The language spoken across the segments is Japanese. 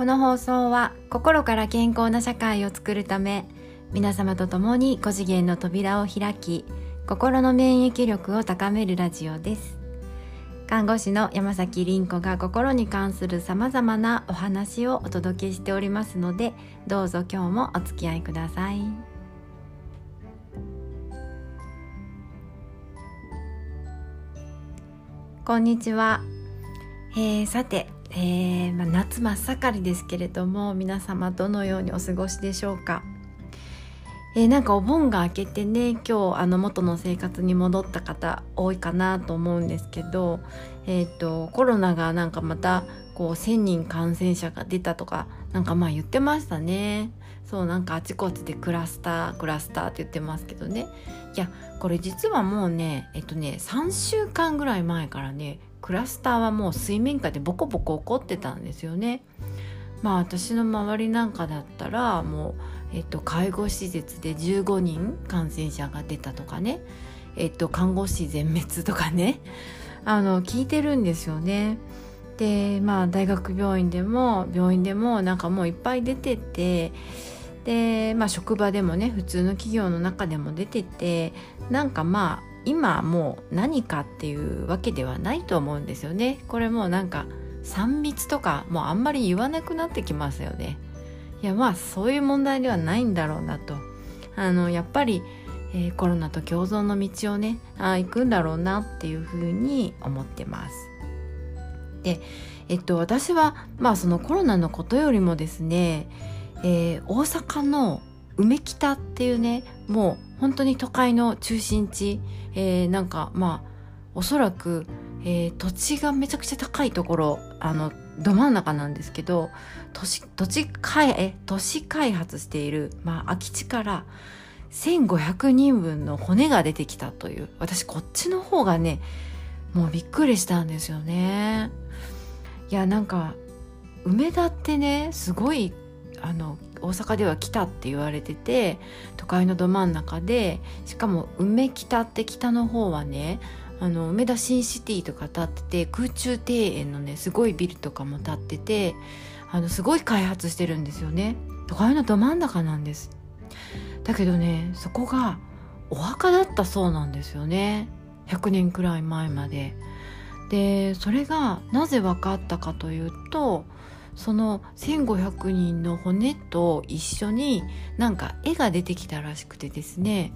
この放送は心から健康な社会を作るため、皆様と共に5次元の扉を開き、心の免疫力を高めるラジオです。看護師の山崎凛子が心に関する様々なお話をお届けしておりますので、どうぞ今日もお付き合いください。こんにちは。さて、夏真っ盛りですけれども、皆様どのようにお過ごしでしょうか。なんかお盆が明けてね、今日元の生活に戻った方多いかなと思うんですけど、コロナがなんかまたこう1000人感染者が出たとか、なんかまあ言ってましたね。そう、なんかあちこちでクラスターって言ってますけどね。いや、これ実はもうね、3週間ぐらい前からね、クラスターはもう水面下でボコボコ起こってたんですよね。まあ私の周りなんかだったらもう、介護施設で15人感染者が出たとかね、看護師全滅とかね、聞いてるんですよね。で、まあ大学病院でもなんかもういっぱい出てて、で、まあ職場でもね、普通の企業の中でも出てて、なんかまあ今もう何かっていうわけではないと思うんですよね。これもうなんか3密とかもうあんまり言わなくなってきますよね。いや、まあそういう問題ではないんだろうなと、やっぱり、コロナと共存の道をね行くんだろうなっていうふうに思ってます。で、私はまあそのコロナのことよりもですね、大阪の梅北っていうね、もう本当に都会の中心地、なんかまあおそらく、土地がめちゃくちゃ高いところ、ど真ん中なんですけど、都市開発している、まあ、空き地から1500人分の骨が出てきたという、私こっちの方がねもうびっくりしたんですよね。いや、なんか梅田ってね、すごい大阪では北って言われてて、都会のど真ん中で、しかも梅北って北の方はね、梅田シンシティとか建ってて、空中庭園のねすごいビルとかも建ってて、すごい開発してるんですよね。都会のど真ん中なんです。だけどね、そこがお墓だったそうなんですよね、100年くらい前まで。で、それがなぜ分かったかというと、その1500人の骨と一緒になんか絵が出てきたらしくてですね、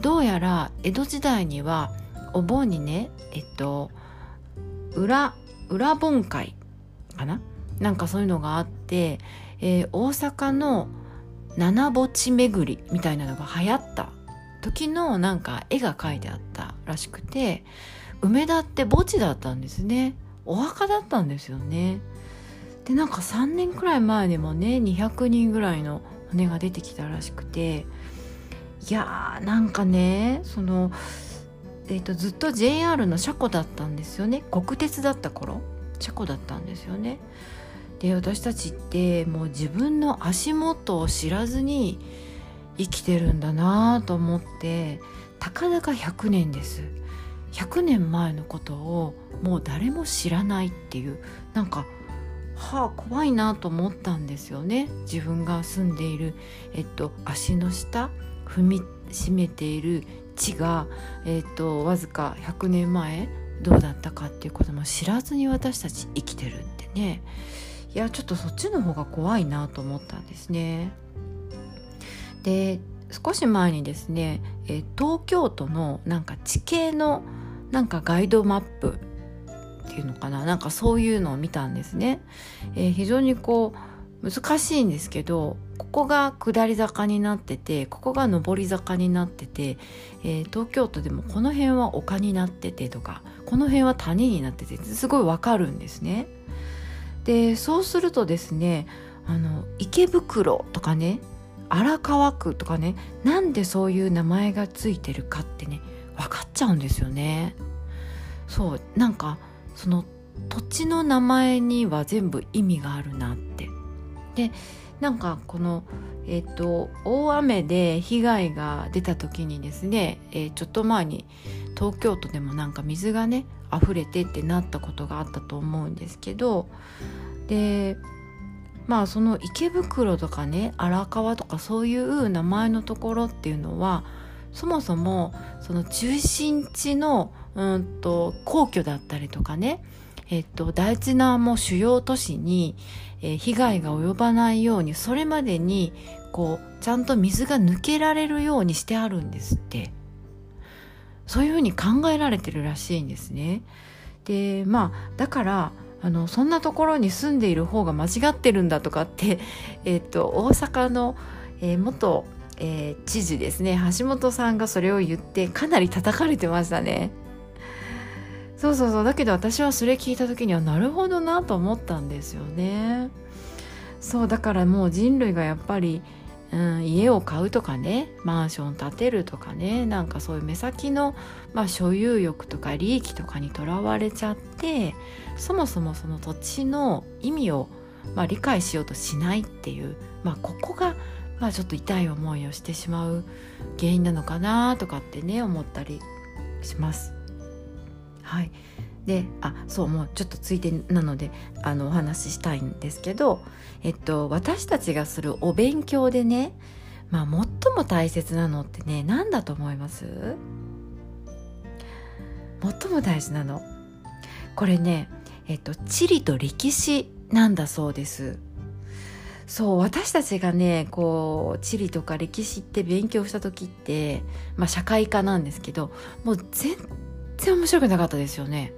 どうやら江戸時代にはお盆にね、裏盆会かな、なんかそういうのがあって、大阪の七墓地巡りみたいなのが流行った時のなんか絵が描いてあったらしくて、梅田って墓地だったんですね。お墓だったんですよね。で、なんか3年くらい前でもね、200人ぐらいの骨が出てきたらしくて、いやー、なんかね、その、ずっと JR の車庫だったんですよね。国鉄だった頃、車庫だったんですよね。で、私たちってもう自分の足元を知らずに生きてるんだなと思って、たかだか100年です。100年前のことをもう誰も知らないっていう、なんか怖いなと思ったんですよね。自分が住んでいる、足の下踏みしめている地が、わずか100年前どうだったかっていうことも知らずに私たち生きてるってね、いや、ちょっとそっちの方が怖いなと思ったんですね。で、少し前にですね、東京都のなんか地形のなんかガイドマップっていうのかな、なんかそういうのを見たんですね。非常にこう難しいんですけど、ここが下り坂になってて、ここが上り坂になってて、東京都でもこの辺は丘になっててとか、この辺は谷になってて、すごいわかるんですね。で、そうするとですね、池袋とかね、荒川区とかね、なんでそういう名前がついてるかってね、分かっちゃうんですよね。そう、なんかその土地の名前には全部意味があるなって。で、なんかこの、大雨で被害が出た時にですね、ちょっと前に東京都でもなんか水がね溢れてってなったことがあったと思うんですけど、で、まあその池袋とかね、荒川とかそういう名前のところっていうのは、そもそもその中心地の皇居だったりとかね、大事なもう主要都市に被害が及ばないように、それまでにこうちゃんと水が抜けられるようにしてあるんですって。そういうふうに考えられてるらしいんですね。で、まあだからそんなところに住んでいる方が間違ってるんだとかって、大阪の、元、知事ですね、橋本さんがそれを言ってかなり叩かれてましたね。そうだけど私はそれ聞いた時にはなるほどなと思ったんですよね。そうだからもう人類がやっぱり、家を買うとかね、マンション建てるとかね、なんかそういう目先の、所有欲とか利益とかにとらわれちゃって、そもそもその土地の意味を、理解しようとしないっていう、ここが、ちょっと痛い思いをしてしまう原因なのかなとかってね、思ったりします。はい。で、もうちょっとついでなのでお話ししたいんですけど、私たちがするお勉強でね、最も大切なのってね、何だと思います？最も大事なの。これね、地理と歴史なんだそうです。そう、私たちがね、こう地理とか歴史って勉強した時って、社会科なんですけど、もう全然面白くなかったですよね。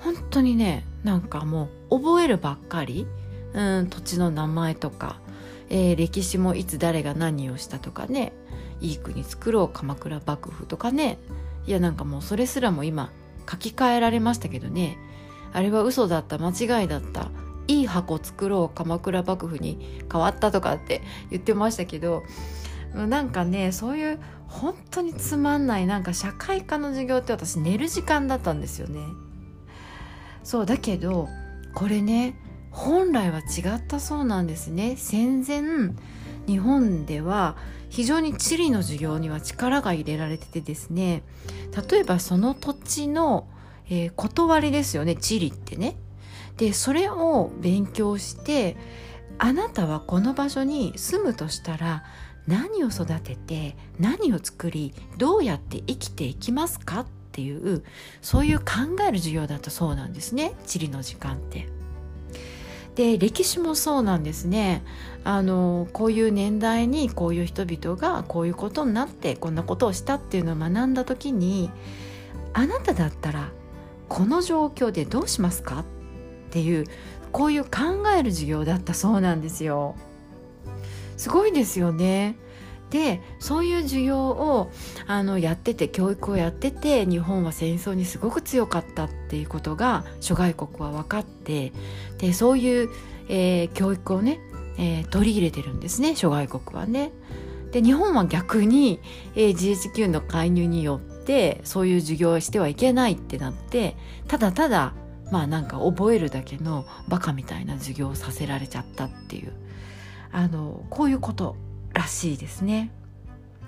本当にね、なんかもう覚えるばっかり、土地の名前とか、歴史もいつ誰が何をしたとかね、いい国作ろう鎌倉幕府とかね、いやなんかもうそれすらも今書き換えられましたけどね、あれは嘘だった、間違いだった、いい箱作ろう鎌倉幕府に変わったとかって言ってましたけど、なんかね、そういう本当につまんない、なんか社会科の授業って私寝る時間だったんですよね。そうだけどこれね、本来は違ったそうなんですね。戦前日本では非常に地理の授業には力が入れられててですね、例えばその土地の、断りですよね、地理ってね。でそれを勉強して、あなたはこの場所に住むとしたら何を育てて何を作りどうやって生きていきますかっていう、そういう考える授業だったそうなんですね、地理の時間って。で歴史もそうなんですね。こういう年代にこういう人々がこういうことになってこんなことをしたっていうのを学んだ時に、あなただったらこの状況でどうしますかっていう、こういう考える授業だったそうなんですよ。すごいですよね。でそういう授業をやってて、教育をやってて、日本は戦争にすごく強かったっていうことが諸外国は分かって、でそういう、教育をね、取り入れてるんですね、諸外国はね。で日本は逆に、GHQ の介入によってそういう授業をしてはいけないってなって、ただただなんか覚えるだけのバカみたいな授業をさせられちゃったっていう、こういうことらしいですね。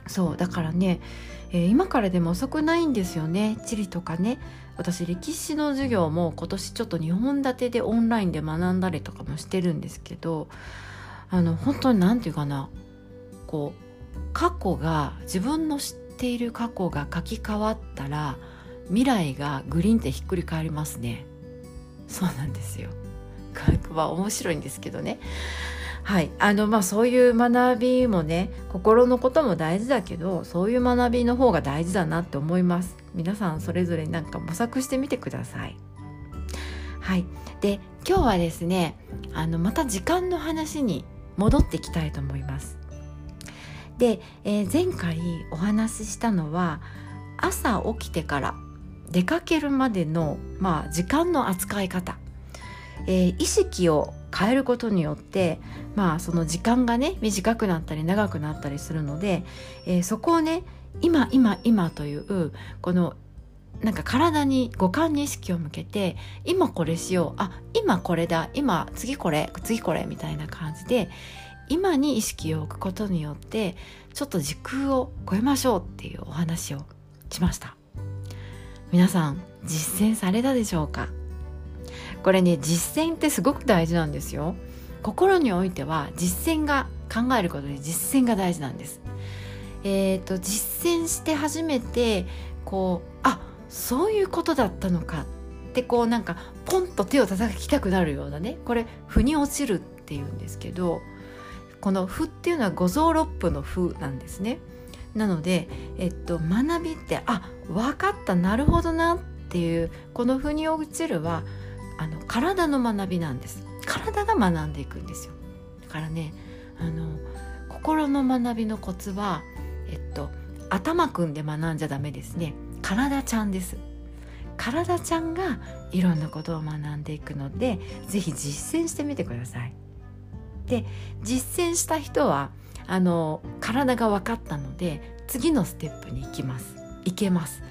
そうだからね、今からでも遅くないんですよね、地理とかね。私歴史の授業も今年ちょっと2本立てでオンラインで学んだりとかもしてるんですけど、本当になんていうかな、こう過去が、自分の知っている過去が書き換わったら未来がグリンってひっくり返りますね。そうなんですよ。面白いんですけどね。はい、そういう学びもね、心のことも大事だけど、そういう学びの方が大事だなって思います。皆さんそれぞれなんか模索してみてください。はい、で今日はですね、また時間の話に戻っていきたいと思います。で、前回お話ししたのは、朝起きてから出かけるまでの、時間の扱い方、意識を変えることによって、その時間がね、短くなったり長くなったりするので、そこをね、今という、このなんか体に、五感に意識を向けて、今これしよう、今これだ、今次これみたいな感じで今に意識を置くことによって、ちょっと時空を超えましょうっていうお話をしました。皆さん実践されたでしょうか？これね、実践ってすごく大事なんですよ。心においては実践が、考えることに実践が大事なんです。実践して初めてこう、あ、そういうことだったのかってこうなんかポンと手を叩きたくなるようなね、これ腑に落ちるっていうんですけど、この腑っていうのは五臓六腑の腑なんですね。なので、学びって、あ、分かった、なるほどなっていう、この腑に落ちるは体の学びなんです。体が学んでいくんですよ。だからね、心の学びのコツは、頭組んで学んじゃダメですね。体ちゃんです。体ちゃんがいろんなことを学んでいくので、ぜひ実践してみてください。で、実践した人は体が分かったので次のステップに行けます。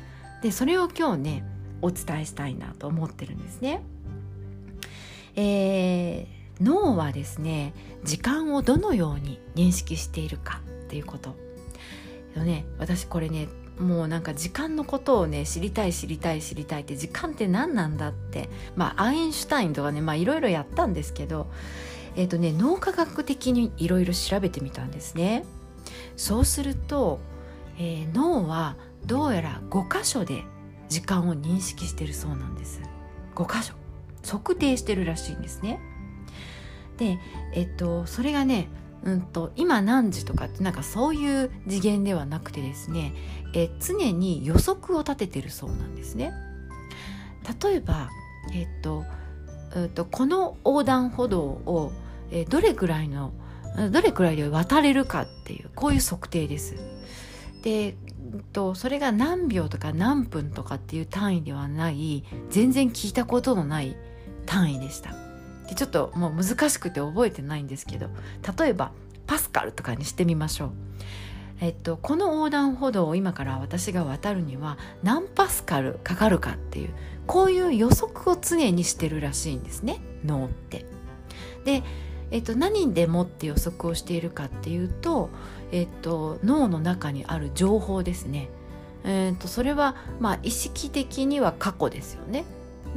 で、それを今日ねお伝えしたいなと思ってるんですね。脳はですね、時間をどのように認識しているかっていうこと、私これね、もうなんか時間のことをね、知りたいって、時間って何なんだって、アインシュタインとかね、いろいろやったんですけど、脳科学的にいろいろ調べてみたんですね。そうすると、脳はどうやら5箇所で時間を認識してるそうなんです。5箇所測定してるらしいんですね。で、それがね、今何時とかってなんかそういう次元ではなくてですね、常に予測を立ててるそうなんですね。例えば、この横断歩道をどれくらいで渡れるかっていう、こういう測定です。で、それが何秒とか何分とかっていう単位ではない、全然聞いたことのない単位でした。で、ちょっともう難しくて覚えてないんですけど、例えばパスカルとかにしてみましょう。この横断歩道を今から私が渡るには何パスカルかかるかっていう、こういう予測を常にしてるらしいんですね、脳って。で、何でもって予測をしているかっていうと、脳の中にある情報ですね。それは意識的には過去ですよね。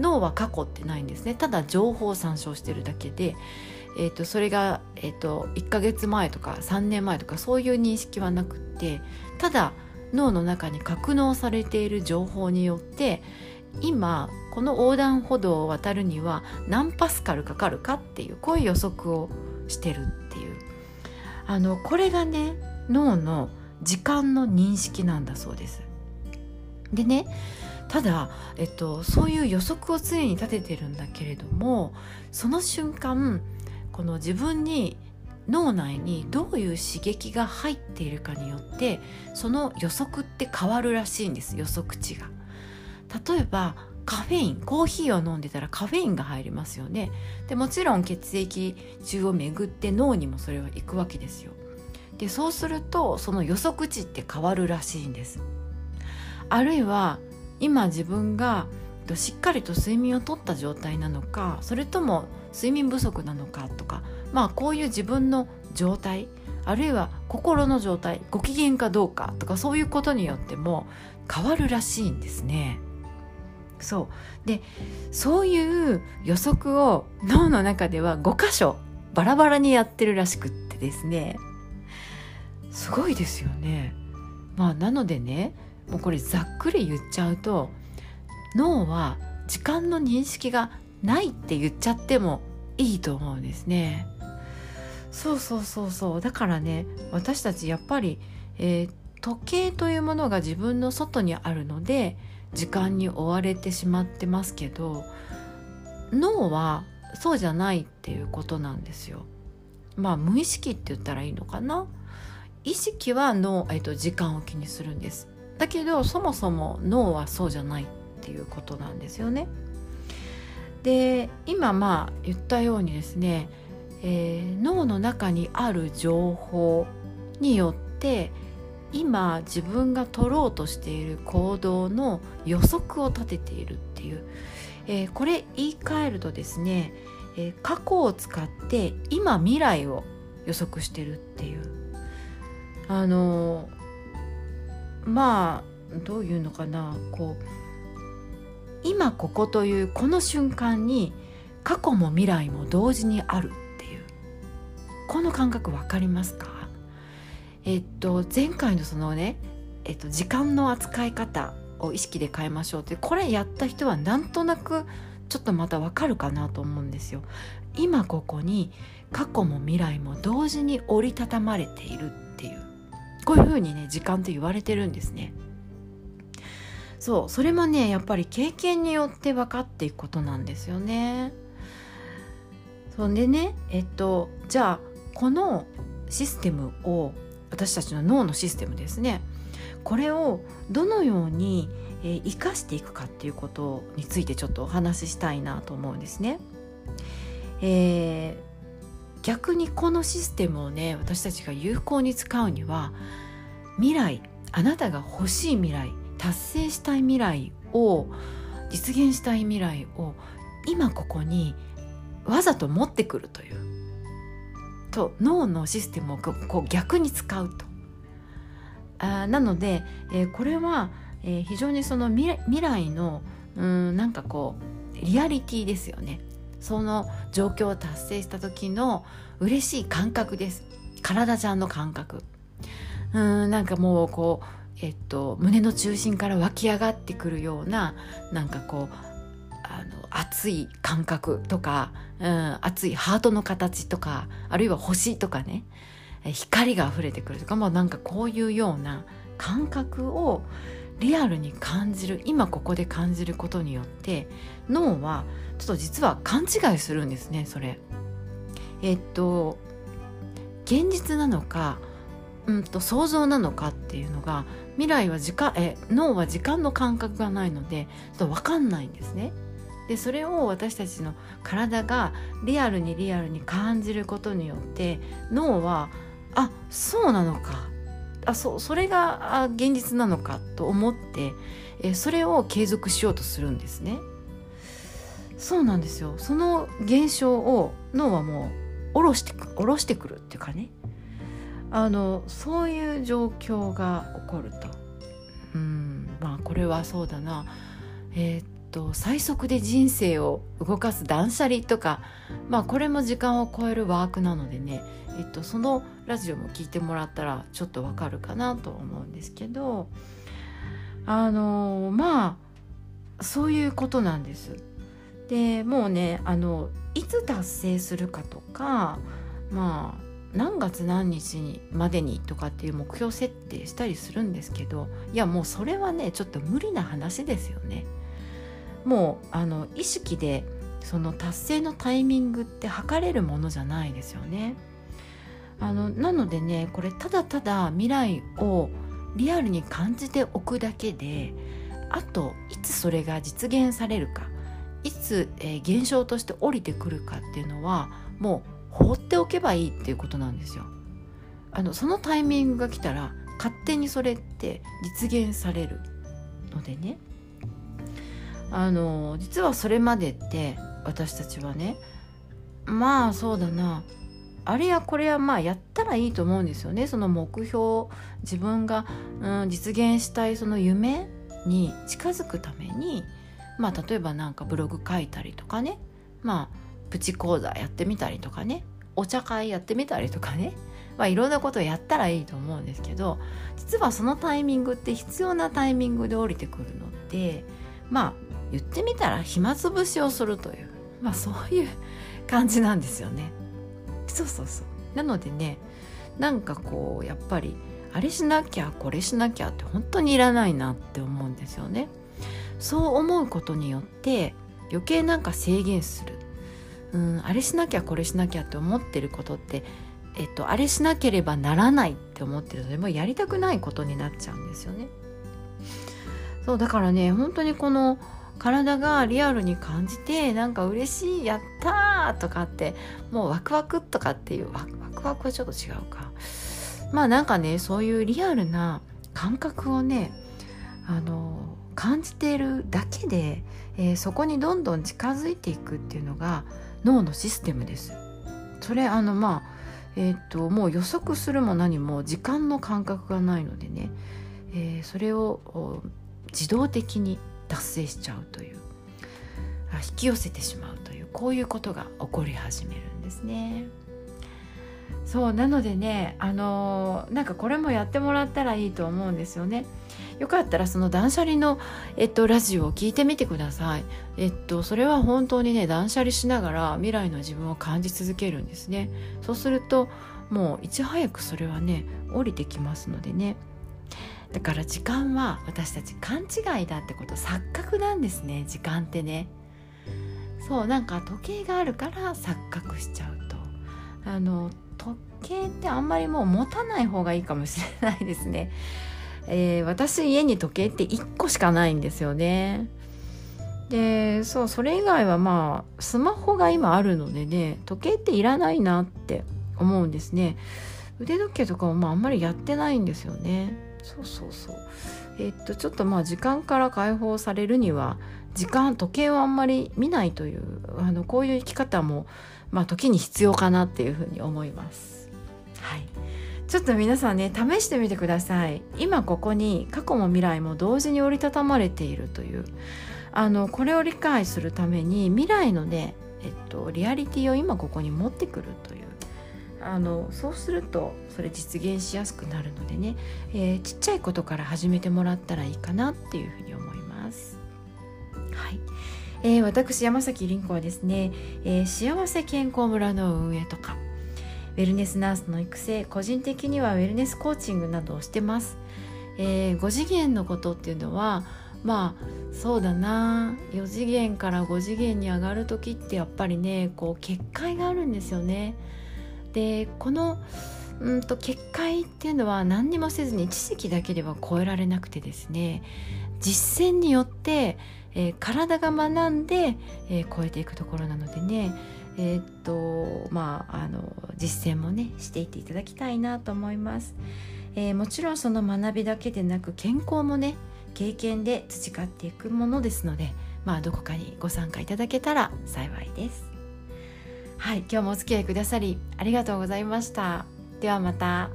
脳は過去ってないんですね。ただ情報を参照してるだけで、それが、1ヶ月前とか3年前とかそういう認識はなくて、ただ脳の中に格納されている情報によって、今この横断歩道を渡るには何パスカルかかるかっていう、こういう予測をしてるっていう、これがね、脳の時間の認識なんだそうです。でね、ただ、そういう予測を常に立ててるんだけれども、その瞬間、この自分に脳内にどういう刺激が入っているかによってその予測って変わるらしいんです、予測値が。例えばカフェイン、コーヒーを飲んでたらカフェインが入りますよね。で、もちろん血液中を巡って脳にもそれは行くわけですよ。で、そうするとその予測値って変わるらしいんです。あるいは今自分がしっかりと睡眠をとった状態なのか、それとも睡眠不足なのかとか、こういう自分の状態、あるいは心の状態、ご機嫌かどうかとか、そういうことによっても変わるらしいんですね。そうで、そういう予測を脳の中では5箇所バラバラにやってるらしくってですね、すごいですよね。なのでね、もうこれざっくり言っちゃうと、脳は時間の認識がないって言っちゃってもいいと思うんですね。そうだからね、私たちやっぱり、時計というものが自分の外にあるので時間に追われてしまってますけど、脳はそうじゃないっていうことなんですよ。無意識って言ったらいいのかな。意識は脳、時間を気にするんです。だけどそもそも脳はそうじゃないっていうことなんですよね。で、今言ったようにですね、脳の中にある情報によって今自分が取ろうとしている行動の予測を立てているっていう、これ言い換えるとですね、過去を使って今未来を予測してるっていう、どういうのかな、今ここというこの瞬間に過去も未来も同時にあるっていう、この感覚分かりますか？前回のそのね、時間の扱い方を意識で変えましょうって、これやった人はなんとなくちょっとまた分かるかなと思うんですよ。今ここに過去も未来も同時に折りたたまれているっていう、こういう風にね時間って言われてるんですね。そう、それもねやっぱり経験によって分かっていくことなんですよね。そんでね、じゃあこのシステムを、私たちの脳のシステムですね、これをどのように生かしていくかっていうことについてちょっとお話ししたいなと思うんですね。逆にこのシステムをね私たちが有効に使うには、未来、あなたが欲しい未来、達成したい未来を、実現したい未来を今ここにわざと持ってくるというと、脳のシステムをこう逆に使うと。なので、これは、非常にその未来のなんかこうリアリティですよね。その状況を達成した時の嬉しい感覚です。体ちゃんの感覚。なんかもうこう、胸の中心から湧き上がってくるような、なんかこう熱い感覚とか、熱いハートの形とか、あるいは星とかね、光が溢れてくるとか、もうなんかこういうような感覚をリアルに感じる、今ここで感じることによって脳はちょっと実は勘違いするんですね。それ現実なのか、想像なのかっていうのが、未来は時間、脳は時間の感覚がないのでちょっと分かんないんですね。でそれを私たちの体がリアルに感じることによって、脳はあ、そうなのか、それが現実なのかと思って、それを継続しようとするんですね。そうなんですよ。その現象を脳はもう下ろしてくるっていうかね、そういう状況が起こると。まあこれはそうだな、最速で人生を動かす断捨離とか、まあこれも時間を超えるワークなのでね、そのラジオも聞いてもらったらちょっとわかるかなと思うんですけど、まあそういうことなんです。でもうね、いつ達成するかとか、まあ何月何日にまでにとかっていう目標設定したりするんですけど、いやもうそれはねちょっと無理な話ですよね。もう意識でその達成のタイミングって測れるものじゃないですよね。なのでね、これただただ未来をリアルに感じておくだけで、あといつそれが実現されるか、いつ、現象として降りてくるかっていうのはもう放っておけばいいっていうことなんですよ。そのタイミングが来たら勝手にそれって実現されるのでね、実はそれまでって私たちはね、まあそうだな、あれやこれやまあやったらいいと思うんですよね。その目標、自分が、実現したいその夢に近づくために、まあ例えばなんかブログ書いたりとかね、まあプチ講座やってみたりとかね、お茶会やってみたりとかね、まあいろんなことをやったらいいと思うんですけど、実はそのタイミングって必要なタイミングで降りてくるので、まあ言ってみたら暇つぶしをするという、まあそういう感じなんですよね。そうそうそう。なのでね、なんかこうやっぱりあれしなきゃこれしなきゃって本当にいらないなって思うんですよね。そう思うことによって余計なんか制限する。あれしなきゃこれしなきゃって思ってることって、あれしなければならないって思ってるので、もうやりたくないことになっちゃうんですよね。そうだからね、本当にこの体がリアルに感じて、なんか嬉しい、やったーとかって、もうワクワクとかっていう、ワクワクはちょっと違うか、まあなんかね、そういうリアルな感覚をね、感じているだけで、そこにどんどん近づいていくっていうのが脳のシステムです。それもう予測するも何も時間の感覚がないのでね、それを自動的に達成しちゃうという、引き寄せてしまうという、こういうことが起こり始めるんですね。そうなのでね、なんかこれもやってもらったらいいと思うんですよね。よかったらその断捨離の、ラジオを聞いてみてください。それは本当にね、断捨離しながら未来の自分を感じ続けるんですね。そうするともういち早くそれはね降りてきますのでね。だから時間は私たち勘違いだってこと、錯覚なんですね、時間ってね。そうなんか時計があるから錯覚しちゃうと、時計ってあんまりもう持たない方がいいかもしれないですね。私家に時計って1個しかないんですよね。で、そうそれ以外はまあスマホが今あるのでね、時計っていらないなって思うんですね。腕時計とかもまああんまりやってないんですよね。そうちょっとまあ時間から解放されるには時計をあんまり見ないというこういう生き方もまあ時に必要かなっていうふうに思います。はい。ちょっと皆さんね試してみてください。今ここに過去も未来も同時に折りたたまれているというこれを理解するために未来のね、リアリティを今ここに持ってくるというそうするとそれ実現しやすくなるのでね、ちっちゃいことから始めてもらったらいいかなっていうふうに思います。はい。私山崎凛子はですね、幸せ健康村の運営とかウェルネスナースの育成、個人的にはウェルネスコーチングなどをしてます。5次元のことっていうのはまあそうだな、4次元から5次元に上がる時ってやっぱりねこう結界があるんですよね。でこの結界っていうのは何にもせずに知識だけでは超えられなくてですね、実践によって、体が学んで、超えていくところなのでね、実践もねしていっていただきたいなと思います、もちろんその学びだけでなく健康もね経験で培っていくものですので、まあ、どこかにご参加いただけたら幸いです。はい、今日もお付き合いくださりありがとうございました。ではまた。